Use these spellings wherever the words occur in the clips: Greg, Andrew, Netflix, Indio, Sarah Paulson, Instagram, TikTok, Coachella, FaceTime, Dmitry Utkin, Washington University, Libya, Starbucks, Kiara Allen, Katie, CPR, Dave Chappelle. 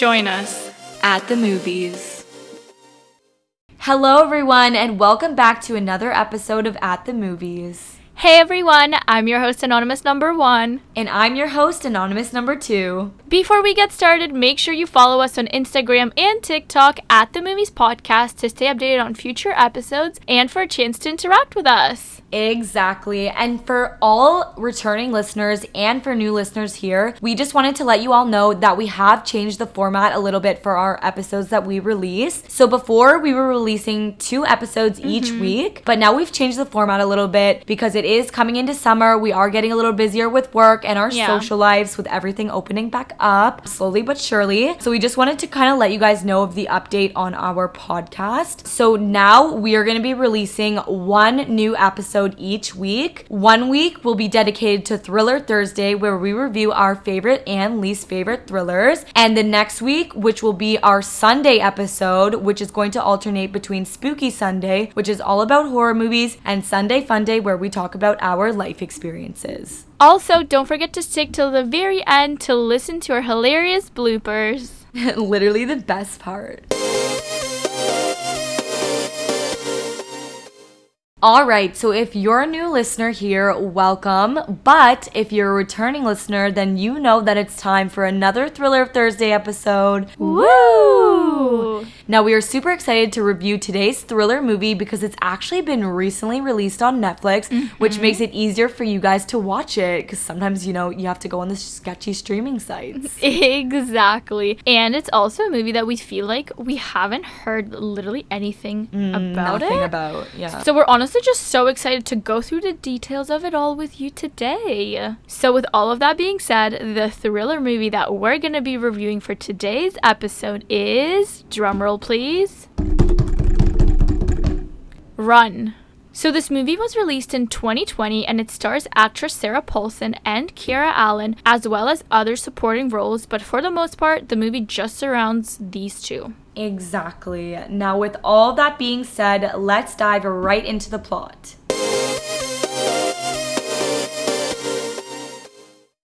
join us at the movies. Hello, everyone, and welcome back to another episode of At the Movies. Hey, everyone. I'm your host, Anonymous Number 1. And I'm your host, Anonymous Number 2. Before we get started, make sure you follow us on Instagram and TikTok at The Movies Podcast to stay updated on future episodes and for a chance to interact with us. Exactly. And for all returning listeners and for new listeners here, we just wanted to let you all know that we have changed the format a little bit for our episodes that we release. So before, we were releasing 2 episodes each week, but now we've changed the format a little bit because it is coming into summer. We are getting a little busier with work and our social lives with everything opening back up slowly but surely. So we just wanted to kind of let you guys know of the update on our podcast. So now we are going to be releasing 1 new episode each week. 1 week will be dedicated to Thriller Thursday, where we review our favorite and least favorite thrillers. And the next week, which will be our Sunday episode, which is going to alternate between Spooky Sunday, which is all about horror movies, and Sunday Fun Day, where we talk about our life experiences. Also, don't forget to stick till the very end to listen to our hilarious bloopers. Literally the best part. All right, so if you're a new listener here, welcome. But if you're a returning listener, then you know that it's time for another Thriller Thursday episode. Woo! Now, we are super excited to review today's thriller movie because it's actually been recently released on Netflix, which makes it easier for you guys to watch it because sometimes, you know, you have to go on the sketchy streaming sites. Exactly. And it's also a movie that we feel like we haven't heard literally anything about nothing about, yeah. So we're honestly just so excited to go through the details of it all with you today. So with all of that being said, the thriller movie that we're going to be reviewing for today's episode is, drumroll please, Run. So this movie was released in 2020 and it stars actress Sarah Paulson and Kiara Allen as well as other supporting roles, but for the most part the movie just surrounds these two. Exactly. Now with all that being said, let's dive right into the plot.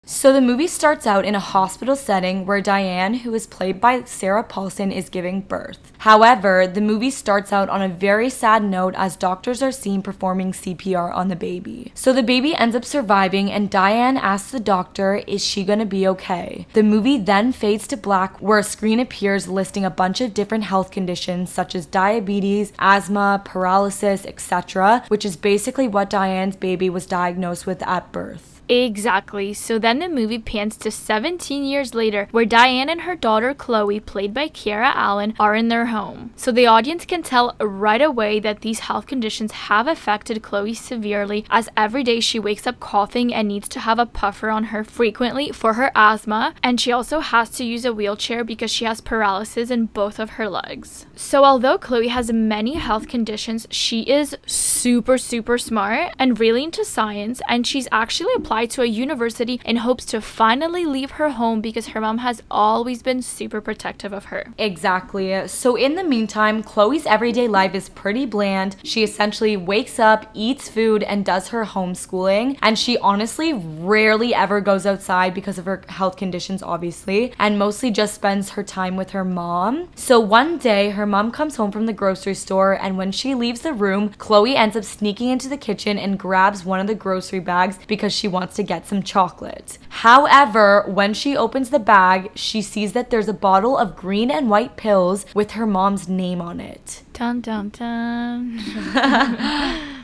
So the movie starts out in a hospital setting where Diane, who is played by Sarah Paulson, is giving birth. However, the movie starts out on a very sad note as doctors are seen performing CPR on the baby. So the baby ends up surviving and Diane asks the doctor, is she gonna be okay? The movie then fades to black where a screen appears listing a bunch of different health conditions such as diabetes, asthma, paralysis, etc., which is basically what Diane's baby was diagnosed with at birth. Exactly. So then the movie pans to 17 years later, where Diane and her daughter Chloe, played by Kiara Allen, are in their home. So the audience can tell right away that these health conditions have affected Chloe severely, as every day she wakes up coughing and needs to have a puffer on her frequently for her asthma, and she also has to use a wheelchair because she has paralysis in both of her legs. So although Chloe has many health conditions, she is super smart and really into science, and she's actually applied to a university and hopes to finally leave her home because her mom has always been super protective of her. Exactly. So in the meantime, Chloe's everyday life is pretty bland. She essentially wakes up, eats food, and does her homeschooling. And she honestly rarely ever goes outside because of her health conditions, obviously, and mostly just spends her time with her mom. So one day, her mom comes home from the grocery store, and when she leaves the room, Chloe ends up sneaking into the kitchen and grabs one of the grocery bags because she wants to get some chocolate. However, when she opens the bag, she sees that there's a bottle of green and white pills with her mom's name on it. Dun dun dun.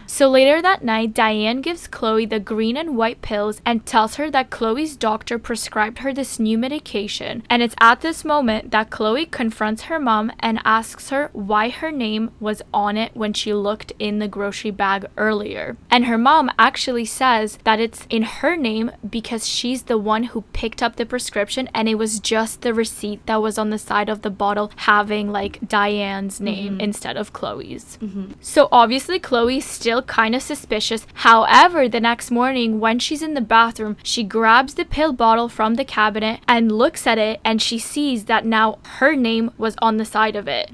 So later that night, Diane gives Chloe the green and white pills and tells her that Chloe's doctor prescribed her this new medication. And it's at this moment that Chloe confronts her mom and asks her why her name was on it when she looked in the grocery bag earlier. And her mom actually says that it's in her name because she's the one who picked up the prescription and it was just the receipt that was on the side of the bottle having like Diane's name instead of Chloe's. So obviously Chloe's still kind of suspicious. However, the next morning when she's in the bathroom, she grabs the pill bottle from the cabinet and looks at it and she sees that now her name was on the side of it.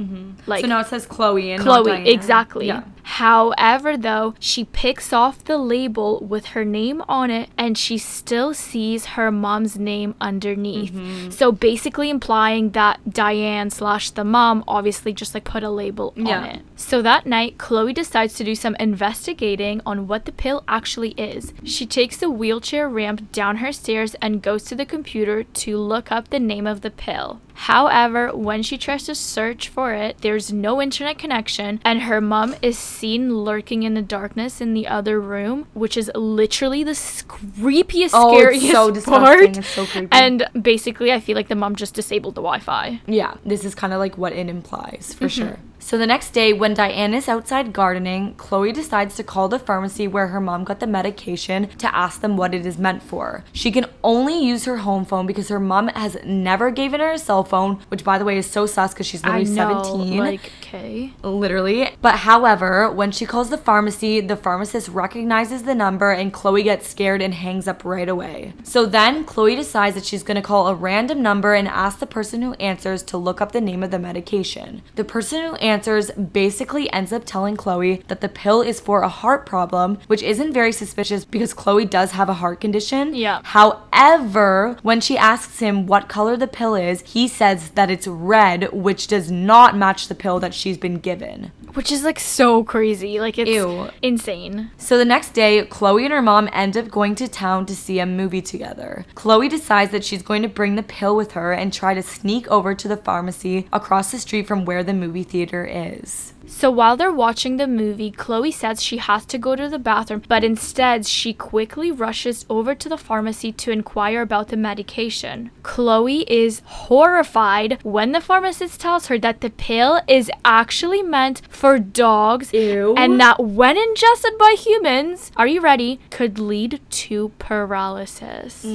So now it says Chloe and Chloe, not Diane. Exactly. Yeah. However, though, she picks off the label with her name on it and she still sees her mom's name underneath. Mm-hmm. So basically implying that Diane/the mom obviously just like put a label on it. So that night, Chloe decides to do some investigating on what the pill actually is. She takes the wheelchair ramp down her stairs and goes to the computer to look up the name of the pill. However, when she tries to search for it, there's no internet connection, and her mom is seen lurking in the darkness in the other room, which is literally the creepiest, scariest part. It's so disgusting. It's so creepy. And basically, I feel like the mom just disabled the Wi-Fi. Yeah, this is kind of like what it implies, for sure. So the next day, when Diane is outside gardening, Chloe decides to call the pharmacy where her mom got the medication to ask them what it is meant for. She can only use her home phone because her mom has never given her a cell phone, which, by the way, is so sus because she's literally 17. Like, okay. Literally. But however, when she calls the pharmacist recognizes the number and Chloe gets scared and hangs up right away. So then Chloe decides that she's going to call a random number and ask the person who answers to look up the name of the medication. The person who answers basically ends up telling Chloe that the pill is for a heart problem, which isn't very suspicious because Chloe does have a heart condition. Yeah. However, when she asks him what color the pill is, he says that it's red, which does not match the pill that she's been given. Which is like so crazy. Like, it's insane. So the next day, Chloe and her mom end up going to town to see a movie together. Chloe decides that she's going to bring the pill with her and try to sneak over to the pharmacy across the street from where the movie theater is. So while they're watching the movie, Chloe says she has to go to the bathroom, but instead she quickly rushes over to the pharmacy to inquire about the medication. Chloe is horrified when the pharmacist tells her that the pill is actually meant for dogs and that when ingested by humans, are you ready, could lead to paralysis.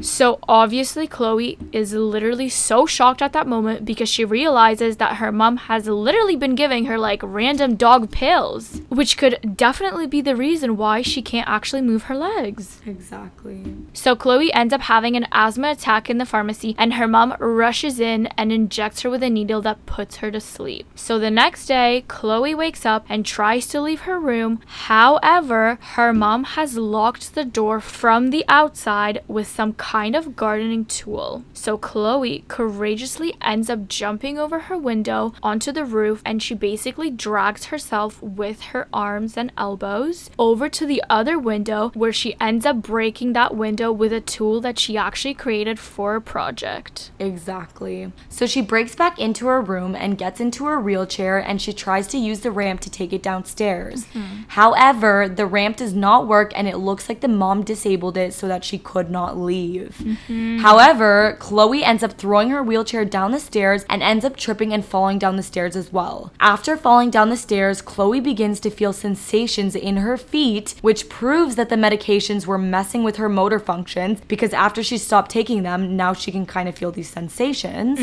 So obviously Chloe is literally so shocked at that moment because she realizes that her mom has literally been giving her like random dog pills, which could definitely be the reason why she can't actually move her legs. Exactly. So Chloe ends up having an asthma attack in the pharmacy and her mom rushes in and injects her with a needle that puts her to sleep. So the next day, Chloe wakes up and tries to leave her room. However, her mom has locked the door from the outside with some kind of gardening tool. So Chloe courageously ends up jumping over her window onto the roof, and she basically drags herself with her arms and elbows over to the other window, where she ends up breaking that window with a tool that she actually created for a project. Exactly. So she breaks back into her room and gets into her wheelchair and she tries to use the ramp to take it downstairs. However, the ramp does not work and it looks like the mom disabled it so that she could not leave. However, Chloe ends up throwing her wheelchair down the stairs and ends up tripping and falling down the stairs as well. After falling down the stairs, Chloe begins to feel sensations in her feet, which proves that the medications were messing with her motor functions because after she stopped taking them, now she can kind of feel these sensations.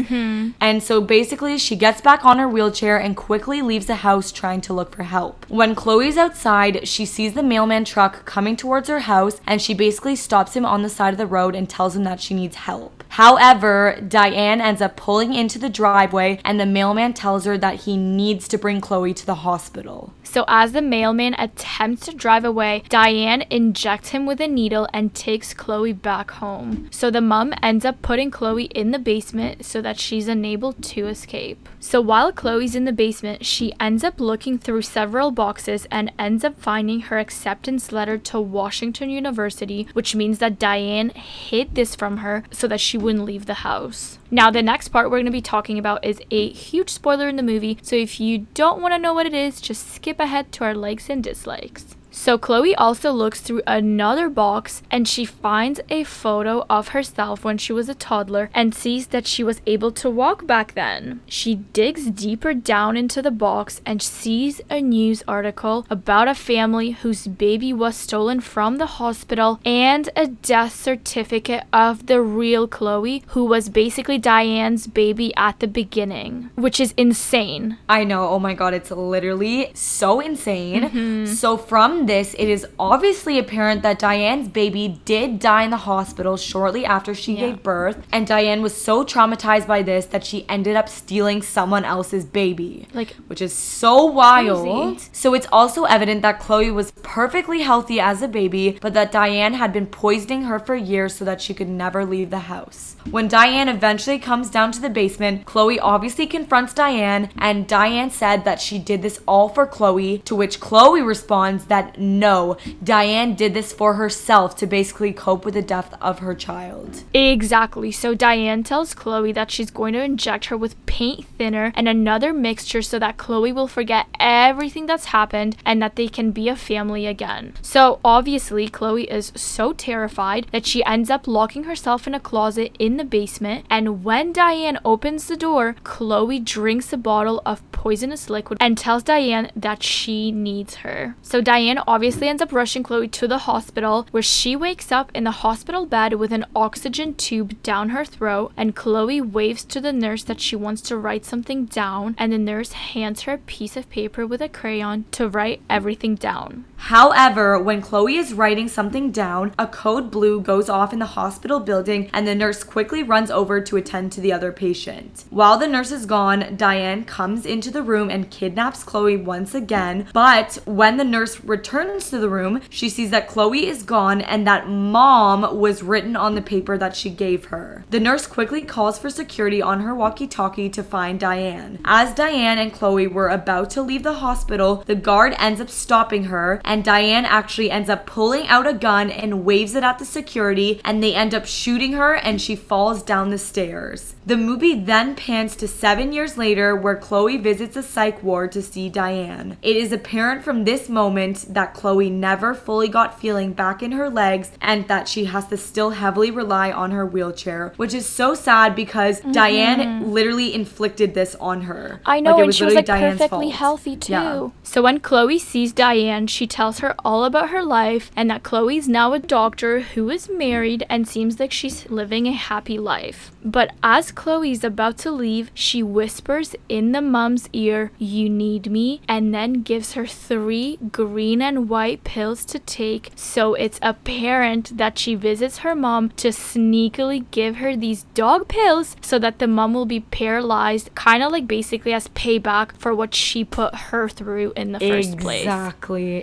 And so basically, she gets back on her wheelchair and quickly leaves the house trying to look for help. When Chloe's outside, she sees the mailman truck coming towards her house and she basically stops him on the side of the road and tells him that she needs help. However, Diane ends up pulling into the driveway and the mailman tells her that he needs to bring Chloe to the hospital. So as the mailman attempts to drive away, Diane injects him with a needle and takes Chloe back home. So the mom ends up putting Chloe in the basement so that she's unable to escape. So while Chloe's in the basement, she ends up looking through several boxes and ends up finding her acceptance letter to Washington University, which means that Diane hid this from her so that she wouldn't leave the house. Now, the next part we're going to be talking about is a huge spoiler in the movie, so if you don't want to know what it is, just skip ahead to our likes and dislikes. So Chloe also looks through another box and she finds a photo of herself when she was a toddler and sees that she was able to walk back then. She digs deeper down into the box and sees a news article about a family whose baby was stolen from the hospital and a death certificate of the real Chloe, who was basically Diane's baby at the beginning, which is insane. I know. Oh my God. It's literally so insane. So from this, it is obviously apparent that Diane's baby did die in the hospital shortly after she gave birth, and Diane was so traumatized by this that she ended up stealing someone else's baby, which is so wild. Crazy. So it's also evident that Chloe was perfectly healthy as a baby, but that Diane had been poisoning her for years so that she could never leave the house. When Diane eventually comes down to the basement, Chloe obviously confronts Diane, and Diane said that she did this all for Chloe, to which Chloe responds that no, Diane did this for herself to basically cope with the death of her child. Exactly. So Diane tells Chloe that she's going to inject her with paint thinner and another mixture so that Chloe will forget everything that's happened and that they can be a family again. So obviously Chloe is so terrified that she ends up locking herself in a closet in the basement, and when Diane opens the door, Chloe drinks a bottle of poisonous liquid and tells Diane that she needs her. So Diane obviously ends up rushing Chloe to the hospital, where she wakes up in the hospital bed with an oxygen tube down her throat, and Chloe waves to the nurse that she wants to write something down, and the nurse hands her a piece of paper with a crayon to write everything down. However, when Chloe is writing something down, a code blue goes off in the hospital building and the nurse quickly runs over to attend to the other patient. While the nurse is gone, Diane comes into the room and kidnaps Chloe once again, but when the nurse returns to the room, she sees that Chloe is gone and that mom was written on the paper that she gave her. The nurse quickly calls for security on her walkie-talkie to find Diane. As Diane and Chloe were about to leave the hospital, the guard ends up stopping her, and Diane actually ends up pulling out a gun and waves it at the security, and they end up shooting her and she falls down the stairs. The movie then pans to 7 years later, where Chloe visits a psych ward to see Diane. It is apparent from this moment that Chloe never fully got feeling back in her legs and that she has to still heavily rely on her wheelchair, which is so sad because Diane literally inflicted this on her. I know, and she was perfectly healthy too. Yeah. So when Chloe sees Diane, she tells her all about her life and that Chloe's now a doctor who is married and seems like she's living a happy life. But as Chloe's about to leave, she whispers in the mom's ear, "You need me," and then gives her 3 green and white pills to take. So it's apparent that she visits her mom to sneakily give her these dog pills so that the mom will be paralyzed, kind of like basically as payback for what she put her through in the first place.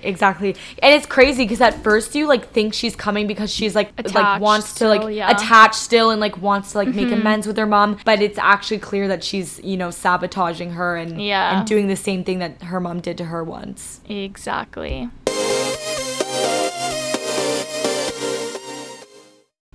Exactly. And it's crazy because at first you think she's coming because she's wants to attach still and wants to make amends with her mom, but it's actually clear that she's sabotaging her and doing the same thing that her mom did to her once. Exactly.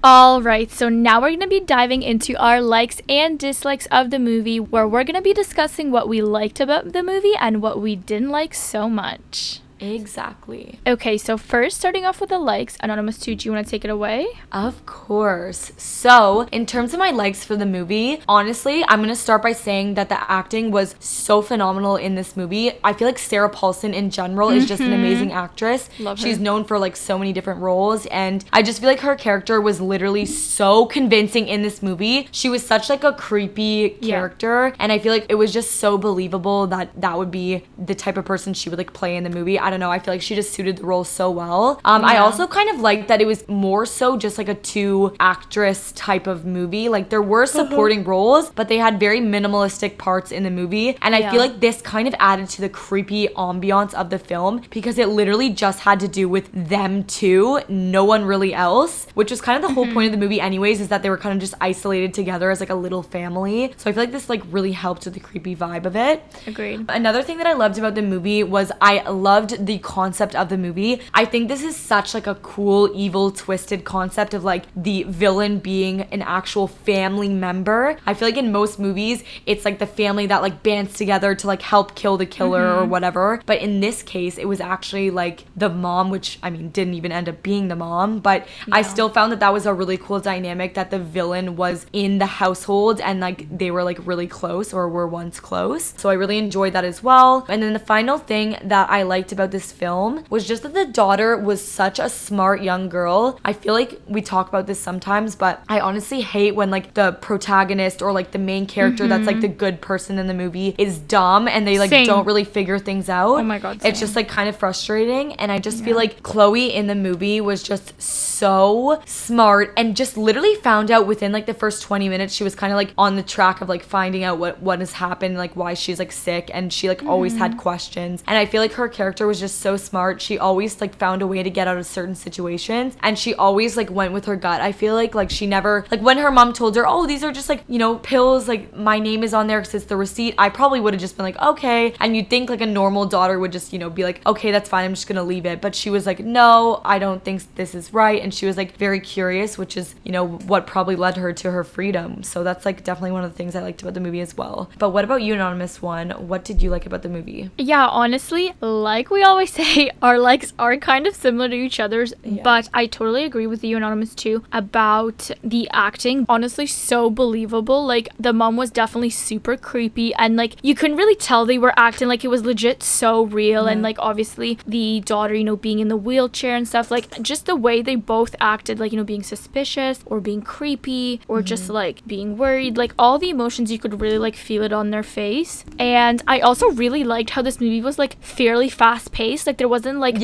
Alright, so now we're going to be diving into our likes and dislikes of the movie, where we're going to be discussing what we liked about the movie and what we didn't like so much. Exactly. Okay, so first, starting off with the likes, Anonymous 2, do you want to take it away? Of course. So, in terms of my likes for the movie, honestly, I'm going to start by saying that the acting was so phenomenal in this movie. I feel like Sarah Paulson in general is just an amazing actress. Love her. She's known for so many different roles, and I just feel like her character was literally so convincing in this movie. She was such a creepy character, and I feel like it was just so believable that would be the type of person she would play in the movie. I don't know. I feel like she just suited the role so well. I also kind of liked that it was more so just a 2-actress type of movie. There were supporting roles, but they had very minimalistic parts in the movie. And I feel like this kind of added to the creepy ambiance of the film because it literally just had to do with them two, no one really else, which was kind of the whole point of the movie anyways, is that they were kind of just isolated together as a little family. So I feel like this really helped with the creepy vibe of it. Agreed. Another thing that I loved about the movie was I loved the concept of the movie. I think this is such a cool, evil, twisted concept of the villain being an actual family member. I feel like in most movies it's the family that bands together to help kill the killer or whatever, but in this case it was actually the mom, which I mean didn't even end up being the mom, but I still found that was a really cool dynamic, that the villain was in the household and they were really close, or were once close. So I really enjoyed that as well. And then the final thing that I liked about of this film was just that the daughter was such a smart young girl. I feel like we talk about this sometimes, but I honestly hate when like the protagonist or like the main character that's like the good person in the movie is dumb and they like don't really figure things out. Oh my god, it's just like kind of frustrating. And I just feel like Chloe in the movie was just so smart and just literally found out within like the first 20 minutes she was kind of like on the track of like finding out what has happened, like why she's like sick, and she like always had questions. And I feel like her character was just so smart. She always like found a way to get out of certain situations, and she always like went with her gut. I feel like she never, like when her mom told her, oh, these are just like, you know, pills, like my name is on there because it's the receipt, I probably would have just been like, okay. And you'd think like a normal daughter would just, you know, be like, okay, that's fine, I'm just gonna leave it. But she was like, no, I don't think this is right. And she was like very curious, which is, you know, what probably led her to her freedom. So that's like definitely one of the things I liked about the movie as well. But what about you, Anonymous One? What did you like about the movie? Yeah, honestly, like we always say, our likes are kind of similar to each other's, but I totally agree with you, Anonymous, too, about the acting. Honestly, so believable. Like the mom was definitely super creepy, and like you couldn't really tell they were acting, like it was legit so real. And like obviously the daughter, you know, being in the wheelchair and stuff, like just the way they both acted, like, you know, being suspicious or being creepy or just like being worried, like all the emotions, you could really like feel it on their face. And I also really liked how this movie was like fairly fast paced. Like there wasn't like a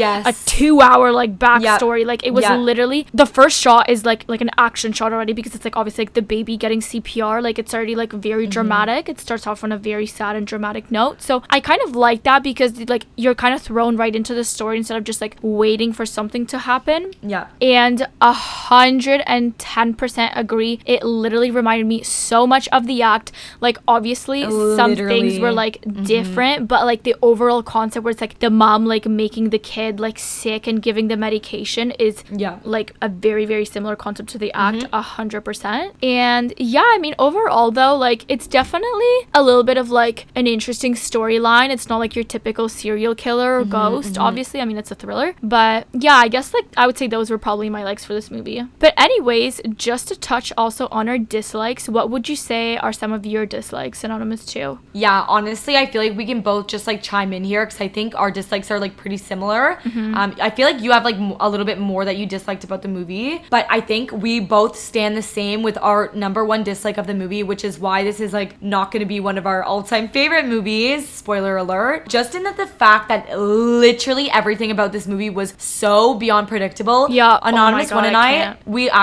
2-hour like backstory. Like it was literally the first shot is like an action shot already, because it's like obviously like the baby getting CPR, like it's already like very dramatic. It starts off on a very sad and dramatic note. So I kind of like that, because like you're kind of thrown right into the story instead of just like waiting for something to happen. Yeah. And 110% agree. It literally reminded me so much of The Act. Like obviously some things were like different, but like the overall concept where it's like the mom like making the kid like sick and giving the medication is like a very, very similar concept to The Act. 100%. And yeah, I mean overall though, like it's definitely a little bit of like an interesting storyline. It's not like your typical serial killer or ghost. Obviously, I mean it's a thriller, but yeah, I guess like I would say those were probably my likes for this movie. But anyways, just to touch also on our dislikes, what would you say are some of your dislikes, Anonymous, too? Yeah, honestly, I feel like we can both just like chime in here, because I think our dislikes are like pretty similar. I feel like you have like a little bit more that you disliked about the movie, but I think we both stand the same with our number one dislike of the movie, which is why this is like not going to be one of our all-time favorite movies, spoiler alert, just in that the fact that literally everything about this movie was so beyond predictable. Yeah, Anonymous One and I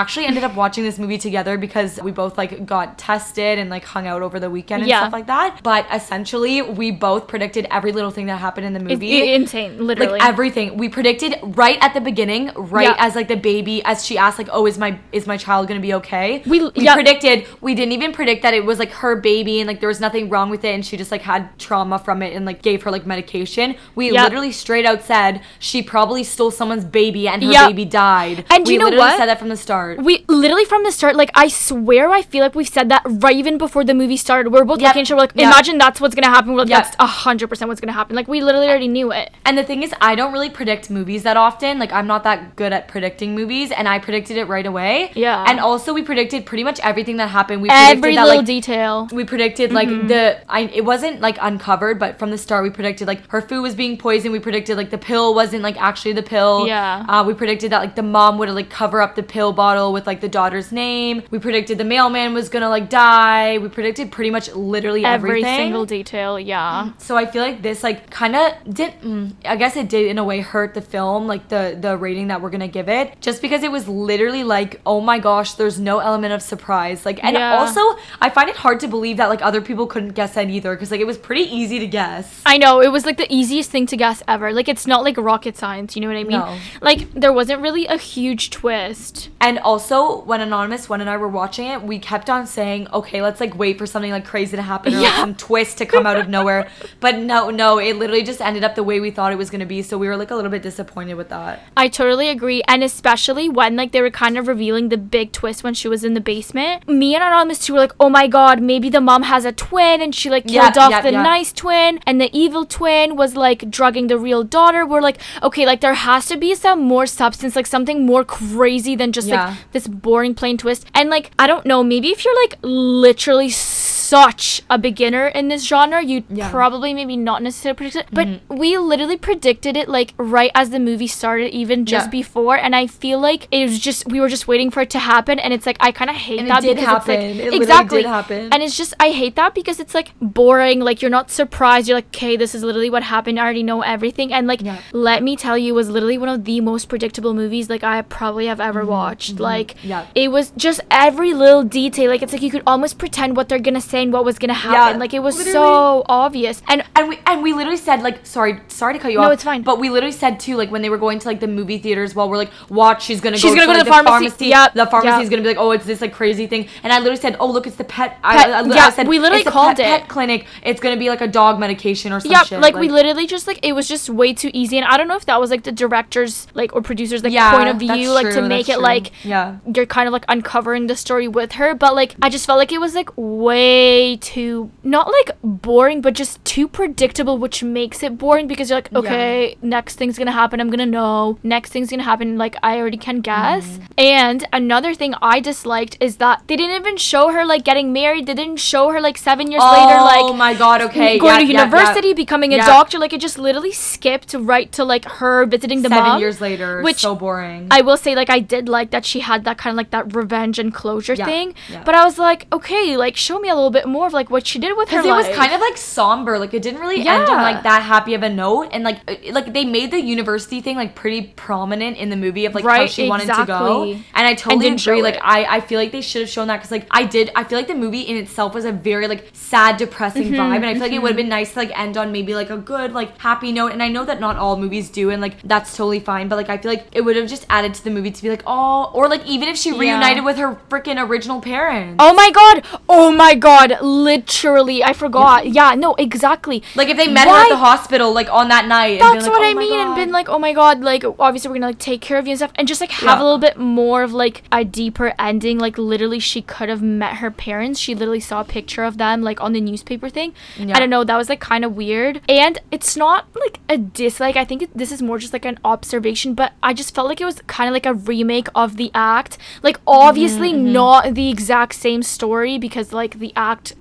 actually ended up watching this movie together because we both like got tested and like hung out over the weekend and stuff like that. But essentially we both predicted every little thing that happened in the movie. Insane, literally. Like everything. We predicted right at the beginning, as like the baby, as she asked like, oh, is my child gonna be okay? We didn't even predict that it was like her baby and like there was nothing wrong with it and she just like had trauma from it and like gave her like medication. We literally straight out said she probably stole someone's baby and her baby died. And we said that from the start. We literally from the start, like I swear I feel like we've said that right even before the movie started. We're both looking at each other, we're like, imagine that's what's gonna happen. We're like, that's 100% what's gonna happen. Like we literally already knew it. And the thing is, I don't really predict movies that often. Like I'm not that good at predicting movies, and I predicted it right away. Yeah. And also we predicted pretty much everything that happened. We predicted every little detail. We predicted like it wasn't like uncovered, but from the start we predicted like her food was being poisoned. We predicted like the pill wasn't like actually the pill. Yeah. We predicted that like the mom would like cover up the pill bottle with like the daughter's name. We predicted the mailman was gonna like die. We predicted pretty much literally everything. Every single detail, yeah. So I feel like this like kind of I guess it did in a way hurt the film, like the rating that we're gonna give it, just because it was literally like, oh my gosh, there's no element of surprise. Like, and also I find it hard to believe that like other people couldn't guess that either, because like it was pretty easy to guess. I know, it was like the easiest thing to guess ever. Like it's not like rocket science, you know what I mean? No. Like there wasn't really a huge twist. And also when Anonymous One and I were watching it, we kept on saying, okay, let's like wait for something like crazy to happen or like some twist to come out of nowhere. But no, it literally just ended up the way we thought it was gonna be. So we were like a little bit disappointed with that. I totally agree. And especially when like they were kind of revealing the big twist when she was in the basement, me and Anonymous too were like, oh my god, maybe the mom has a twin and she like killed off the nice twin and the evil twin was like drugging the real daughter. We're like, okay, like there has to be some more substance, like something more crazy than just like this boring plain twist. And like I don't know, maybe if you're like literally so such a beginner in this genre. You'd probably maybe not necessarily predict it. But we literally predicted it, like, right as the movie started, even just before. And I feel like it was just, we were just waiting for it to happen. And it's like, I kind of hate and that. It did happen. It's like, it literally did happen. And it's just, I hate that because it's like boring. Like, you're not surprised. You're like, okay, this is literally what happened. I already know everything. And like, Let Me Tell You was literally one of the most predictable movies like I probably have ever watched. Like, it was just every little detail. Like, it's like you could almost pretend what they're going to say and what was going to happen. Like, it was so obvious. And we literally said, like, sorry to cut you off. No, it's fine. But we literally said too, like, when they were going to like the movie theaters, while we're like, watch, she's going to go to the pharmacy. Yep. The pharmacy is going to be like, oh, it's this like crazy thing. And I literally said, oh, look, it's the pet. I said, we literally called it pet clinic. It's going to be like a dog medication or something. Yeah, like we literally just like, it was just way too easy. And I don't know if that was like the director's like or producer's like point of view, like to make it like you're kind of like uncovering the story with her. But like, I just felt like it was like way too, not like boring, but just too predictable, which makes it boring because you're like, okay, next thing's going to happen. I'm going to know. Next thing's going to happen. Like, I already can guess. And another thing I disliked is that they didn't even show her like getting married. They didn't show her like 7 years later, like, oh my god, okay, going to university, becoming a doctor. Like, it just literally skipped right to like her visiting the mom 7 years later, which so boring. I will say, like, I did like that she had that kind of like that revenge and closure thing, but I was like, okay, like, show me a little bit more of like what she did with her life. Because it was kind of like somber, like it didn't really end on like that happy of a note. And like they made the university thing like pretty prominent in the movie of like how she wanted to go. And I totally agree. Like, I feel like they should have shown that because like I feel like the movie in itself was a very like sad, depressing vibe, and I feel like it would have been nice to like end on maybe like a good like happy note. And I know that not all movies do, and like that's totally fine, but like I feel like it would have just added to the movie to be like, oh, or like even if she reunited with her freaking original parents. Oh my god, literally, I forgot. Yeah, no, exactly. Like if they met her at the hospital like on that night. That's what I mean, and been like, oh my god, like obviously we're gonna like take care of you and stuff, and just like have a little bit more of like a deeper ending. Like literally she could have met her parents. She literally saw a picture of them like on the newspaper thing. I don't know, that was like kind of weird. And it's not like a dislike, I think this is more just like an observation, but I just felt like it was kind of like a remake of The Act. Like obviously not the exact same story because like The Act,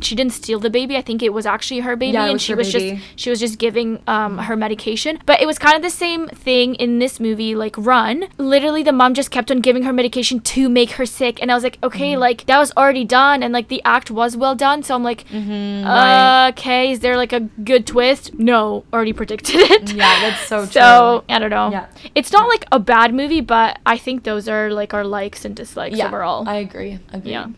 she didn't steal the baby. I think it was actually her baby, and she was just giving her medication. But it was kind of the same thing in this movie. Like Run, literally the mom just kept on giving her medication to make her sick, and I was like, okay, like that was already done, and like The Act was well done, so I'm like, okay, is there like a good twist? No, already predicted it. Yeah, that's so true. So I don't know. Yeah, it's not like a bad movie, but I think those are like our likes and dislikes overall. I agree. Yeah.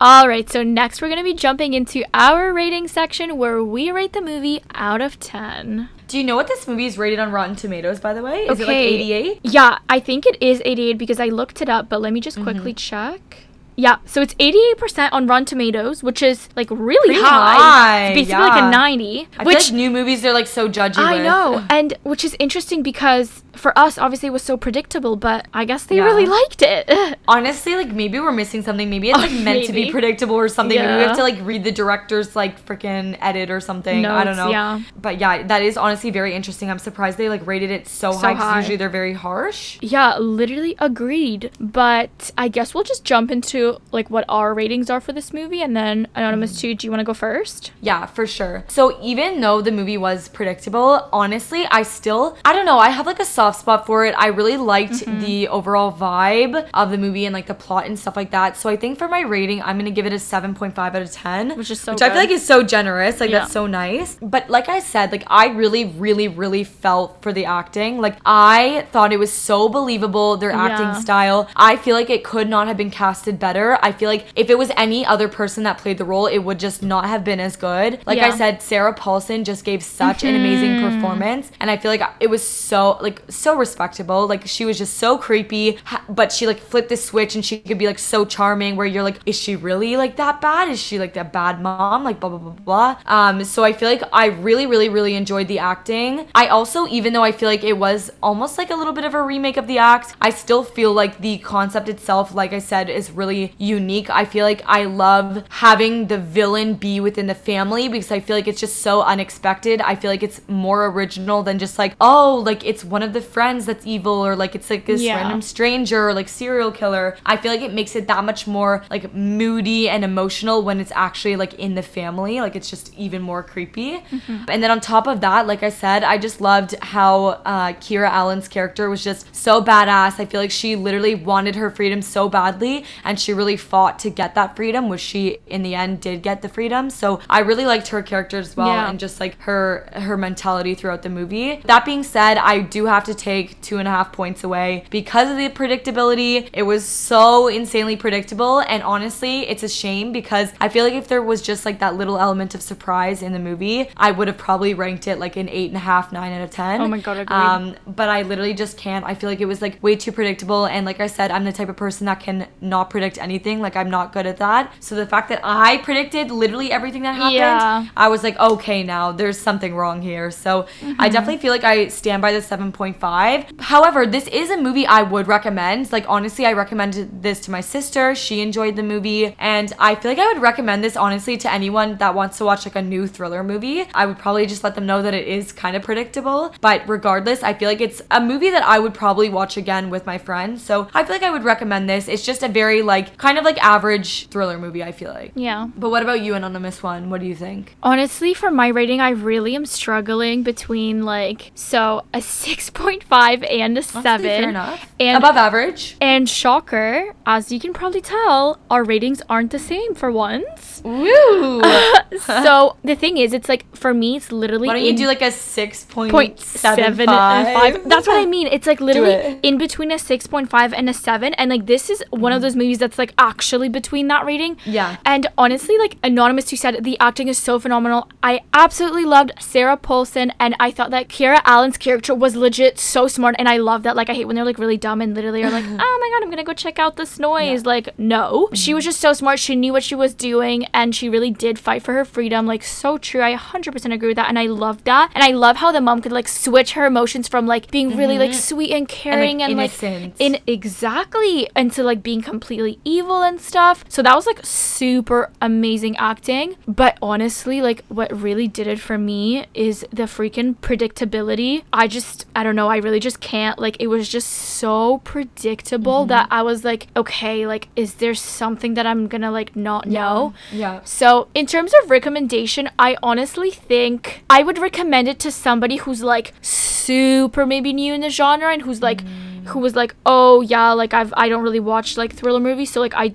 Alright, so next we're going to be jumping into our rating section where we rate the movie out of 10. Do you know what this movie is rated on Rotten Tomatoes, by the way? Is it like 88? Yeah, I think it is 88 because I looked it up, but let me just quickly check. Yeah, so it's 88% on Rotten Tomatoes, which is like really high. It's basically like a 90. I feel like new movies, they're like so judgy. I know, and which is interesting because for us, obviously, it was so predictable, but I guess they really liked it. Honestly, like maybe we're missing something. Maybe it's like meant to be predictable or something. Yeah. Maybe we have to like read the director's like freaking edit or something. Notes, I don't know. Yeah. But yeah, that is honestly very interesting. I'm surprised they like rated it so high because usually they're very harsh. Yeah, literally agreed. But I guess we'll just jump into like what our ratings are for this movie, and then Anonymous 2, do you want to go first? Yeah, for sure. So even though the movie was predictable, honestly, I don't know, I have like a soft spot for it. I really liked the overall vibe of the movie and like the plot and stuff like that. So I think for my rating, I'm gonna give it a 7.5 out of 10, which I feel like is so generous. Like that's so nice. But like I said, like I really, really, really felt for the acting. Like I thought it was so believable, their acting style. I feel like it could not have been casted better. I feel like if it was any other person that played the role, it would just not have been as good. Like I said, Sarah Paulson just gave such an amazing performance, and I feel like it was so like so respectable. Like she was just so creepy, but she like flipped the switch and she could be like so charming where you're like, is she really like that bad? Is she like that bad mom? Like blah blah blah blah. So I feel like I really really really enjoyed the acting. I also, even though I feel like it was almost like a little bit of a remake of The Act, I still feel like the concept itself, like I said, is really very unique. I feel like I love having the villain be within the family because I feel like it's just so unexpected. I feel like it's more original than just like, oh, like it's one of the friends that's evil, or like it's like this random stranger or like serial killer. I feel like it makes it that much more like moody and emotional when it's actually like in the family. Like it's just even more creepy. Mm-hmm. And then on top of that, like I said, I just loved how Kiara Allen's character was just so badass. I feel like she literally wanted her freedom so badly, and she really fought to get that freedom, which she in the end did get the freedom. So I really liked her character as well, and just like her mentality throughout the movie. That being said, I do have to take 2.5 points away because of the predictability. It was so insanely predictable, and honestly, it's a shame because I feel like if there was just like that little element of surprise in the movie, I would have probably ranked it like an 8.5, 9 out of 10. Oh my god, agreed. But I literally just can't. I feel like it was like way too predictable, and like I said, I'm the type of person that can not predict anything. Like I'm not good at that. So the fact that I predicted literally everything that happened, I was like, okay, now there's something wrong here. So I definitely feel like I stand by the 7.5. However, this is a movie I would recommend. Like honestly, I recommended this to my sister. She enjoyed the movie, and I feel like I would recommend this honestly to anyone that wants to watch like a new thriller movie. I would probably just let them know that it is kind of predictable, but regardless, I feel like it's a movie that I would probably watch again with my friends. So I feel like I would recommend this. It's just a very like kind of like average thriller movie, I feel like. Yeah. But what about you, Anonymous One? What do you think? Honestly, for my rating, I really am struggling between like, so a 6.5 and a 7. Fair enough. And above average. And shocker, as you can probably tell, our ratings aren't the same for once. Woo! So the thing is, it's like for me, it's literally. Why don't you do like a 6.75? That's what I mean. It's like literally in between a 6.5 and a 7, and like this is one of those movies that's like actually between that rating. Yeah. And honestly, like Anonymous, you said the acting is so phenomenal. I absolutely loved Sarah Paulson, and I thought that Kiara Allen's character was legit so smart, and I love that. Like I hate when they're like really dumb and literally are like, oh my god, I'm gonna go check out this noise. Like no, she was just so smart. She knew what she was doing, and she really did fight for her freedom. Like so true. I 100% agree with that, and I loved that. And I love how the mom could like switch her emotions from like being really like sweet and caring and like exactly into like being completely evil and stuff. So that was like super amazing acting. But honestly, like what really did it for me is the freaking predictability. I don't know, I really just can't. Like it was just so predictable that I was like, okay, like is there something that I'm gonna like not know? Yeah. So in terms of recommendation, I honestly think I would recommend it to somebody who's like super maybe new in the genre and who's like who was like, oh yeah, like I don't really watch like thriller movies, so like I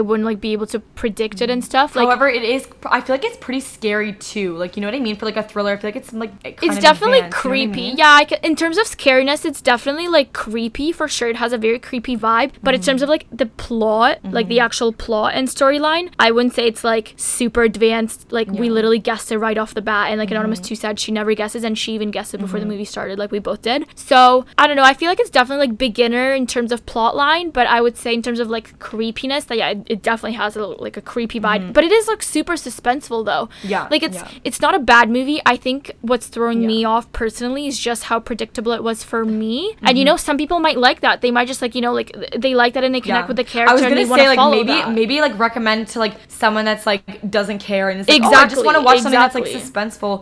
wouldn't like be able to predict it and stuff. Like, however, it is, I feel like it's pretty scary too. Like you know what I mean? For like a thriller, I feel like it's like it's definitely advanced, creepy. You know what I mean? Yeah, in terms of scariness, it's definitely like creepy for sure. It has a very creepy vibe. But in terms of like the plot, like the actual plot and storyline, I wouldn't say it's like super advanced. Like we literally guessed it right off the bat, and like Anonymous 2 said, she never guesses, and she even guessed it before the movie started. Like we both did. So I don't know. I feel like it's definitely like beginner in terms of plot line, but I would say in terms of like creepiness that it definitely has a creepy vibe, but it is like super suspenseful though. Like it's not a bad movie. I think what's throwing me off personally is just how predictable it was for me, and you know, some people might like that. They might just like, you know, like they like that and they connect with the character. I was gonna say like maybe like recommend to like someone that's like doesn't care and is like, oh, I just want to watch something that's like suspenseful.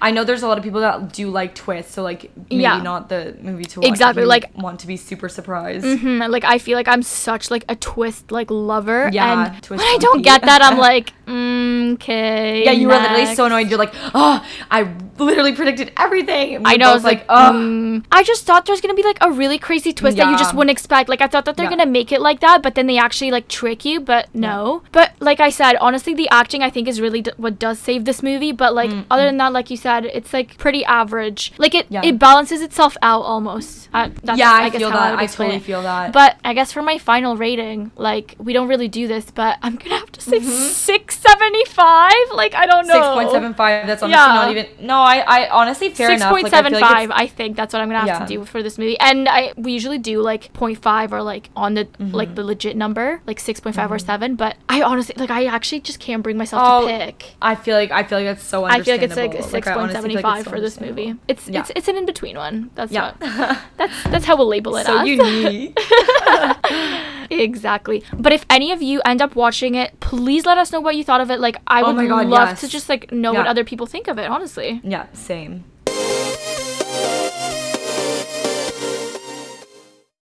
I know there's a lot of people that do like twists, so like maybe not the movie to watch. Exactly, like want to be super surprised. Like I feel like I'm such like a twist like lover, and twist when I don't get that, I'm like, okay. You were literally so annoyed. You're like, oh, I literally predicted everything. I know. I was like, I just thought there's gonna be like a really crazy twist that you just wouldn't expect. Like I thought that they're gonna make it like that, but then they actually like trick you. But no. But like I said, honestly, the acting I think is really what does save this movie. But like other than that, like you said, it's like pretty average. Like it balances itself out almost. I totally feel that. But I guess for my final rating, like we don't really do this, but I'm gonna have to say 6.75. Like I don't know. 6.75. That's honestly not even. No, I honestly fair enough. 6.75. I think that's what I'm gonna have to do for this movie. And we usually do like 0.5 or like on the like the legit number, like 6.5 or 7. But I honestly like I actually just can't bring myself to pick. I feel like that's so understandable. I feel like it's like 6.75 for this movie. It's an in between one. That's not. That's how we'll label it. So unique. Exactly. But if any of you end up watching it, please let us know what you thought of it. Like, I would love to just, like, know what other people think of it, honestly. Yeah, same.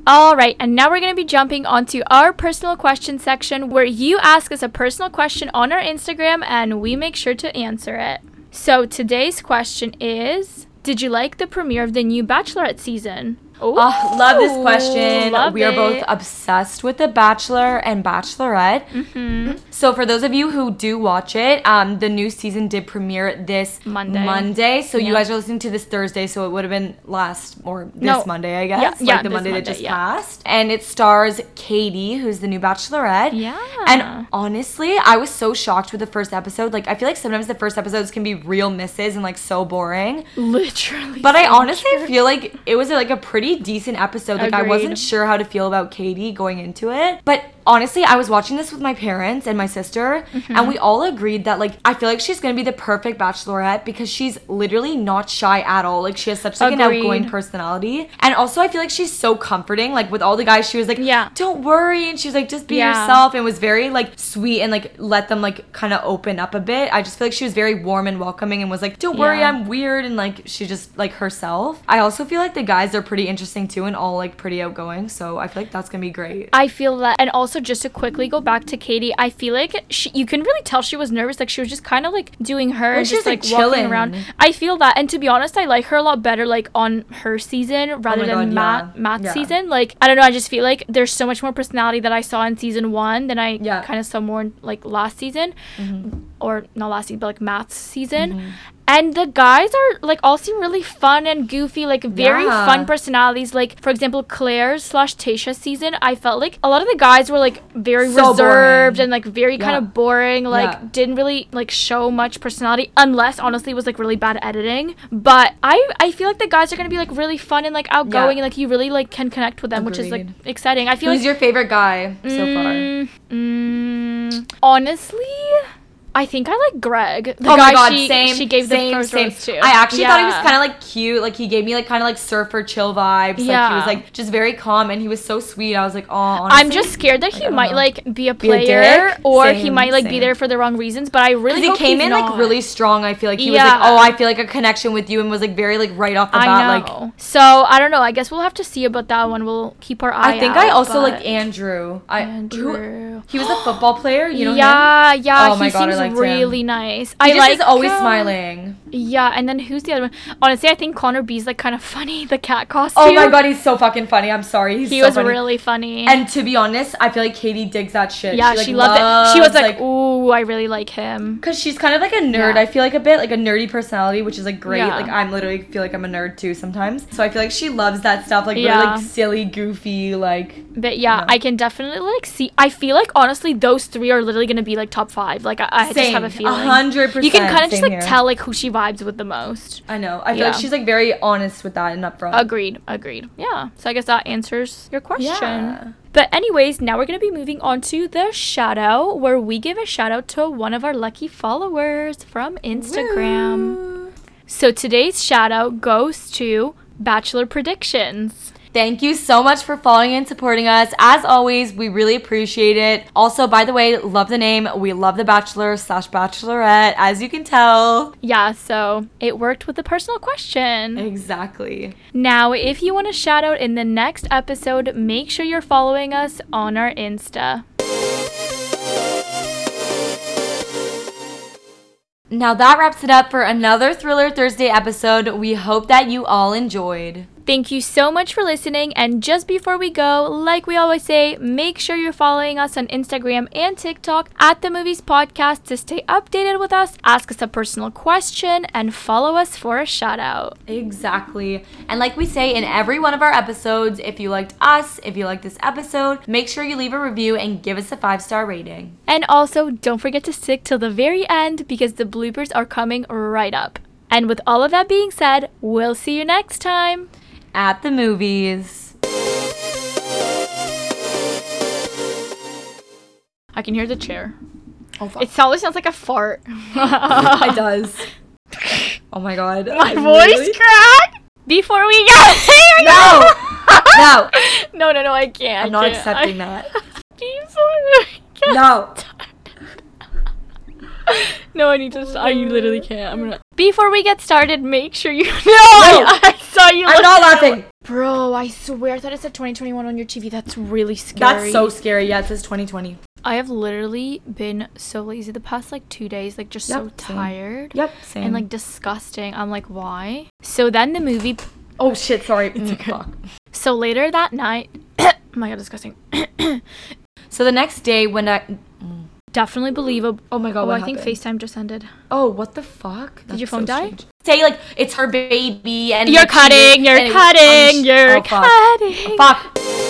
All right, and now we're going to be jumping onto our personal question section, where you ask us a personal question on our Instagram and we make sure to answer it. So today's question is, did you like the premiere of the new Bachelorette season? Ooh, oh, love this question. We are both obsessed with The Bachelor and Bachelorette. Mm-hmm. So for those of you who do watch it, the new season did premiere this Monday. So you guys are listening to this Thursday, so it would have been this Monday, I guess. Yeah, the Monday that just passed. And it stars Katie, who's the new Bachelorette. Yeah. And honestly, I was so shocked with the first episode. Like, I feel like sometimes the first episodes can be real misses and, like, so boring. Literally. But I honestly feel like it was, like, a pretty decent episode. Like, agreed. I wasn't sure how to feel about Katie going into it, but honestly, I was watching this with my parents and my sister, mm-hmm. and we all agreed that, like, I feel like she's gonna be the perfect Bachelorette because she's literally not shy at all. Like, she has such, like, an outgoing personality, and also I feel like she's so comforting. Like, with all the guys, she was like, don't worry, and she was like, just be yourself, and was very, like, sweet and, like, let them, like, kind of open up a bit. I just feel like she was very warm and welcoming and was like, don't worry, I'm weird, and, like, she just, like, herself. I also feel like the guys are pretty interesting too, and all, like, pretty outgoing, so I feel like that's gonna be great. I feel that. And also, just to quickly go back to Katie, I feel like you can really tell she was nervous. Like, she was just kind of, like, doing her, and just, like, walking around. I feel that. And to be honest, I like her a lot better, like, on her season rather than Matt's season. Like, I don't know, I just feel like there's so much more personality that I saw in season one than I kind of saw more, like, last season, mm-hmm. or not last season, but, like, Matt's season. Mm-hmm. And the guys are, like, all seem really fun and goofy, like, very fun personalities. Like, for example, Claire's/Tasha's season, I felt like a lot of the guys were, like, very reserved and, like, very kind of boring. Like, didn't really, like, show much personality, unless, honestly, it was, like, really bad editing. But I feel like the guys are going to be, like, really fun and, like, outgoing. And, like, you really, like, can connect with them, which is, like, exciting. I feel Who's your favorite guy so far? Honestly, I think I like Greg. The guy she gave the first rose to. I actually thought he was kind of, like, cute. Like, he gave me, like, kind of, like, surfer chill vibes. Yeah. Like, he was, like, just very calm, and he was so sweet. I was like, oh, honestly, I'm just scared that he might, like, be a player, or he might, like, be there for the wrong reasons. But I really hope he came in, like, really strong. I feel like he was like, oh, I feel like a connection with you, and was, like, very, like, right off the bat. Like, so I don't know. I guess we'll have to see about that one. We'll keep our eye out. I think I also like Andrew. He was a football player. You know him? Yeah. Oh my god. Really nice. He is always smiling. Yeah, and then who's the other one? Honestly, I think Connor B's, like, kind of funny. The cat costume. Oh my god, he's so fucking funny. I'm sorry, he was really funny. And to be honest, I feel like Katie digs that shit. Yeah, she loves it. She was like, ooh, I really like him. Because she's kind of like a nerd. Yeah. I feel like a bit like a nerdy personality, which is, like, great. Yeah. Like, I'm literally feel like I'm a nerd too sometimes. So I feel like she loves that stuff. Like, really, like, silly, goofy, like. But I can definitely, like, see. I feel like, honestly, those three are literally gonna be, like, top five. Like, I just have a feeling. 100%. You can kind of just, like, tell, like, who she vibes with the most. I know. I feel like she's, like, very honest with that and upfront. Agreed. Yeah. So I guess that answers your question. Yeah. But anyways, now we're going to be moving on to the shout out, where we give a shout out to one of our lucky followers from Instagram. Woo. So today's shout out goes to Bachelor Predictions. Thank you so much for following and supporting us. As always, we really appreciate it. Also, by the way, love the name. We love the Bachelor/Bachelorette, as you can tell. Yeah, so it worked with the personal question. Exactly. Now, if you want a shout out in the next episode, make sure you're following us on our Insta. Now that wraps it up for another Thriller Thursday episode. We hope that you all enjoyed. Thank you so much for listening, and just before we go, like we always say, make sure you're following us on Instagram and TikTok @TheMoviesPodcast to stay updated with us, ask us a personal question, and follow us for a shout out. Exactly. And like we say in every one of our episodes, if you liked us, if you liked this episode, make sure you leave a review and give us a 5-star rating. And also, don't forget to stick till the very end, because the bloopers are coming right up. And with all of that being said, we'll see you next time. At the movies. I can hear the chair. Oh, fuck. It always sounds like a fart. It does. Oh my god. My voice cracked. Before we go. No. No. No, I can't. I'm not accepting that. No. No, I need to stop. I literally can't. I'm gonna. Before we get started, make sure you. No! I saw you. I'm not laughing. Bro, I swear I thought it said 2021 on your TV. That's really scary. That's so scary. Yeah, it says 2020. I have literally been so lazy the past like 2 days, like just so tired. Yep, same. And like disgusting. I'm like, why? So then the movie. Oh shit! Sorry. It's okay. So later that night. My god, disgusting. So the next day when I. Definitely believable. Oh my god, what happened? I think FaceTime just ended. Oh, what the fuck? Did your phone die? Strange. Say like it's her baby and you're cutting. You're cutting. You're cutting. Fuck.